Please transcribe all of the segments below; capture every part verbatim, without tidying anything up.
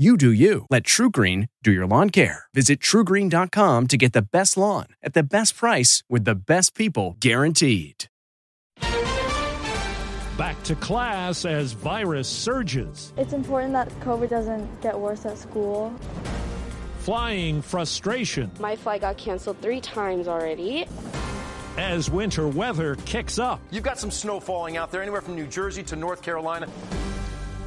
You do you. Let TruGreen do your lawn care. Visit True Green dot com to get the best lawn at the best price with the best people guaranteed. Back to class as virus surges. It's important that COVID doesn't get worse at school. Flying frustration. My flight got canceled three times already. As winter weather kicks up. You've got some snow falling out there anywhere from New Jersey to North Carolina.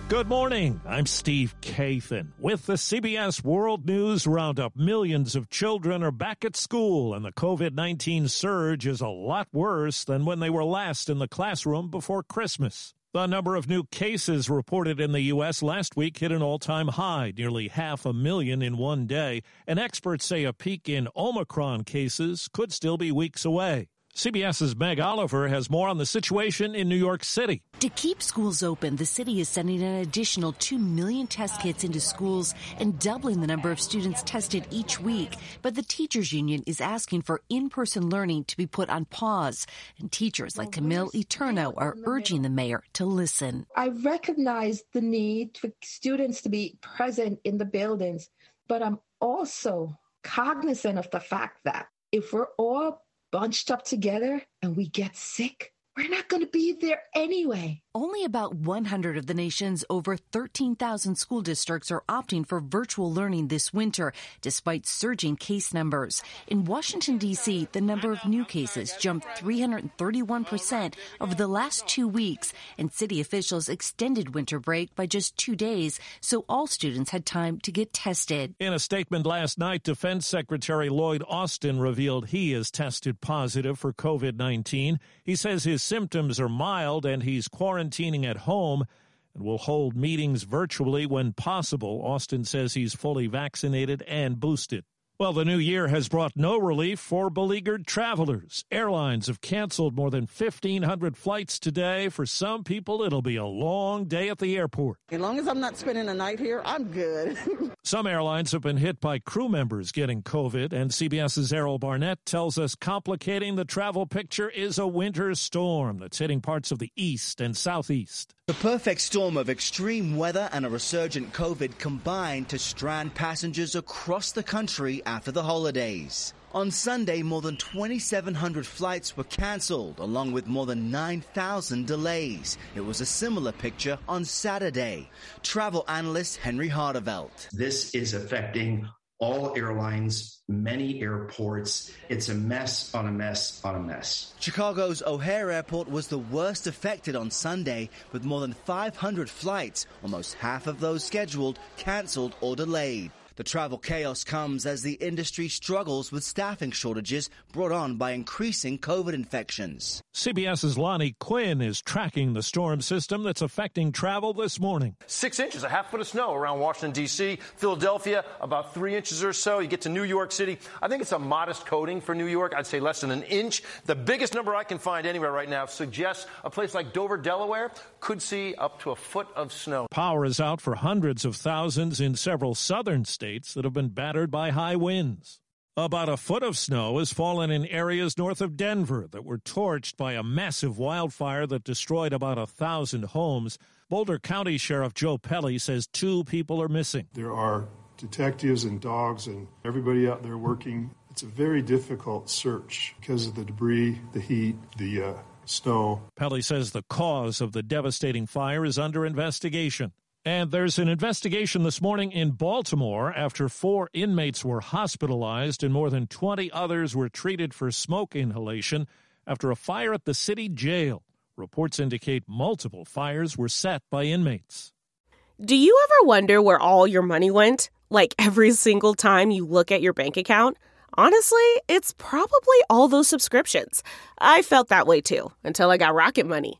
Good morning. I'm Steve Kathan with the C B S World News Roundup. Millions of children are back at school, and the COVID nineteen surge is a lot worse than when they were last in the classroom before Christmas. The number of new cases reported in the U S last week hit an all-time high, nearly half a million in one day, and experts say a peak in Omicron cases could still be weeks away. CBS's Meg Oliver has more on the situation in New York City. To keep schools open, the city is sending an additional two million test kits into schools and doubling the number of students tested each week. But the teachers union is asking for in-person learning to be put on pause. And teachers like Camille Eterno are urging the mayor to listen. I recognize the need for students to be present in the buildings, but I'm also cognizant of the fact that if we're all bunched up together and we get sick, we're not going to be there anyway. Only about one hundred of the nation's over thirteen thousand school districts are opting for virtual learning this winter, despite surging case numbers. In Washington, D C, the number of new cases jumped three hundred thirty-one percent over the last two weeks, and city officials extended winter break by just two days, so all students had time to get tested. In a statement last night, Defense Secretary Lloyd Austin revealed he is tested positive for COVID nineteen. He says his symptoms are mild and he's quarantined. Quarantining at home and will hold meetings virtually when possible. Austin says he's fully vaccinated and boosted. Well, the new year has brought no relief for beleaguered travelers. Airlines have canceled more than fifteen hundred flights today. For some people, it'll be a long day at the airport. As long as I'm not spending a night here, I'm good. Some airlines have been hit by crew members getting COVID, and CBS's Errol Barnett tells us complicating the travel picture is a winter storm that's hitting parts of the east and southeast. The perfect storm of extreme weather and a resurgent COVID combined to strand passengers across the country after the holidays. On Sunday, more than twenty-seven hundred flights were cancelled, along with more than nine thousand delays. It was a similar picture on Saturday. Travel analyst Henry Hardevelt. This is affecting all airlines, many airports. It's a mess on a mess on a mess. Chicago's O'Hare Airport was the worst affected on Sunday, with more than five hundred flights, almost half of those scheduled, cancelled or delayed. The travel chaos comes as the industry struggles with staffing shortages brought on by increasing COVID infections. CBS's Lonnie Quinn is tracking the storm system that's affecting travel this morning. Six inches, a half foot of snow around Washington, D C, Philadelphia, about three inches or so. You get to New York City. I think it's a modest coating for New York. I'd say less than an inch. The biggest number I can find anywhere right now suggests a place like Dover, Delaware, could see up to a foot of snow. Power is out for hundreds of thousands in several southern states. States that have been battered by high winds. About a foot of snow has fallen in areas north of Denver that were torched by a massive wildfire that destroyed about a thousand homes. Boulder County Sheriff Joe Pelly says two people are missing. There are detectives and dogs and everybody out there working. It's a very difficult search because of the debris, the heat, the uh, snow. Pelly says the cause of the devastating fire is under investigation. And there's an investigation this morning in Baltimore after four inmates were hospitalized and more than twenty others were treated for smoke inhalation after a fire at the city jail. Reports indicate multiple fires were set by inmates. Do you ever wonder where all your money went? Like every single time you look at your bank account? Honestly, it's probably all those subscriptions. I felt that way too, until I got Rocket Money.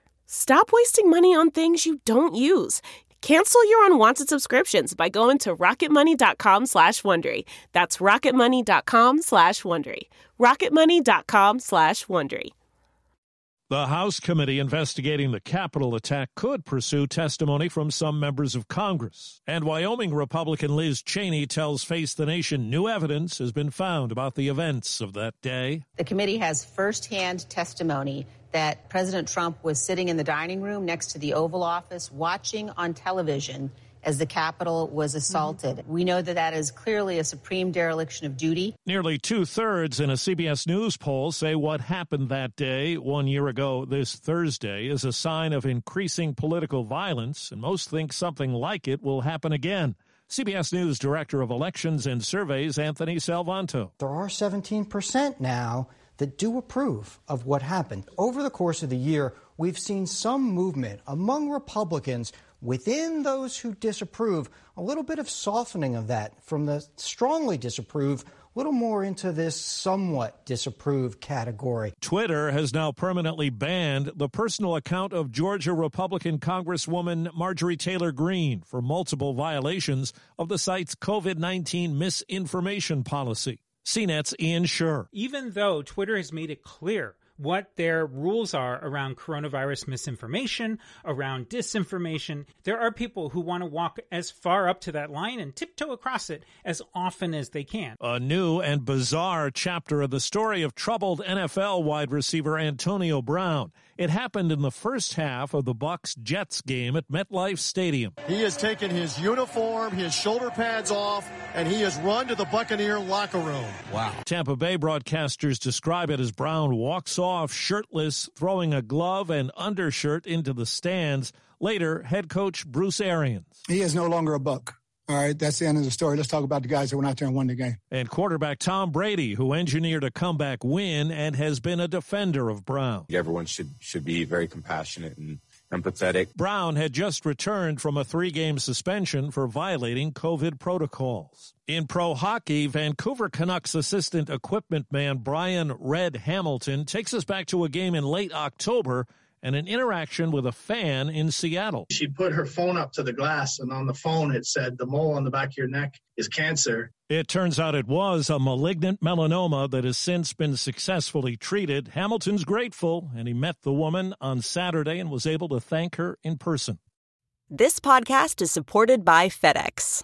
Stop wasting money on things you don't use. Cancel your unwanted subscriptions by going to rocketmoney.com slash Wondery. That's rocketmoney.com slash Wondery. rocketmoney.com slash Wondery. The House committee investigating the Capitol attack could pursue testimony from some members of Congress. And Wyoming Republican Liz Cheney tells Face the Nation new evidence has been found about the events of that day. The committee has firsthand testimony that President Trump was sitting in the dining room next to the Oval Office watching on television as the Capitol was assaulted. Mm-hmm. We know that that is clearly a supreme dereliction of duty. Nearly two-thirds in a C B S News poll say what happened that day one year ago this Thursday is a sign of increasing political violence, and most think something like it will happen again. C B S News Director of Elections and Surveys, Anthony Salvanto. There are seventeen percent now that do approve of what happened. Over the course of the year, we've seen some movement among Republicans within those who disapprove, a little bit of softening of that from the strongly disapprove, a little more into this somewhat disapprove category. Twitter has now permanently banned the personal account of Georgia Republican Congresswoman Marjorie Taylor Greene for multiple violations of the site's covid nineteen misinformation policy. C NET's Ian Schur. Even though Twitter has made it clear what their rules are around coronavirus misinformation, around disinformation, there are people who want to walk as far up to that line and tiptoe across it as often as they can. A new and bizarre chapter of the story of troubled N F L wide receiver Antonio Brown. It happened in the first half of the Bucs-Jets game at MetLife Stadium. He has taken his uniform, his shoulder pads off, and he has run to the Buccaneer locker room. Wow. Tampa Bay broadcasters describe it as Brown walks off off shirtless, throwing a glove and undershirt into the stands. Later, head coach Bruce Arians. He is no longer a Buck. All right, that's the end of the story. Let's talk about the guys that went out there and won the game. And quarterback Tom Brady, who engineered a comeback win and has been a defender of Brown. Everyone should should be very compassionate and empathetic. Brown had just returned from a three-game suspension for violating COVID protocols. In pro hockey, Vancouver Canucks assistant equipment man Brian Red Hamilton takes us back to a game in late October and an interaction with a fan in Seattle. She put her phone up to the glass, and on the phone it said, "The mole on the back of your neck is cancer." It turns out it was a malignant melanoma that has since been successfully treated. Hamilton's grateful, and he met the woman on Saturday and was able to thank her in person. This podcast is supported by FedEx.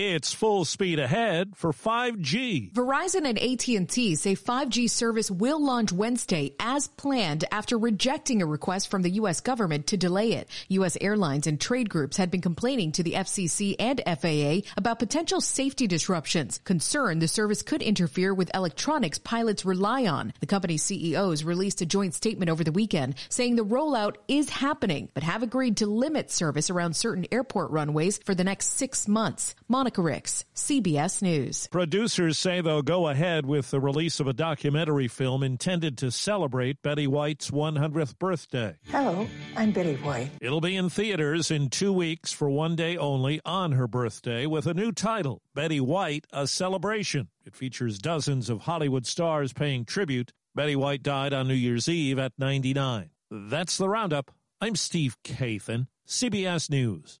It's full speed ahead for five G. Verizon and A T and T say five G service will launch Wednesday as planned after rejecting a request from the U S government to delay it. U S airlines and trade groups had been complaining to the F C C and F A A about potential safety disruptions, concerned the service could interfere with electronics pilots rely on. The company's C E Os released a joint statement over the weekend saying the rollout is happening, but have agreed to limit service around certain airport runways for the next six months. Ricks, C B S News. Producers say they'll go ahead with the release of a documentary film intended to celebrate Betty White's one hundredth birthday. Hello, I'm Betty White. It'll be in theaters in two weeks for one day only on her birthday with a new title, Betty White, A Celebration. It features dozens of Hollywood stars paying tribute. Betty White died on New Year's Eve at ninety-nine. That's the Roundup. I'm Steve Kathan, C B S News.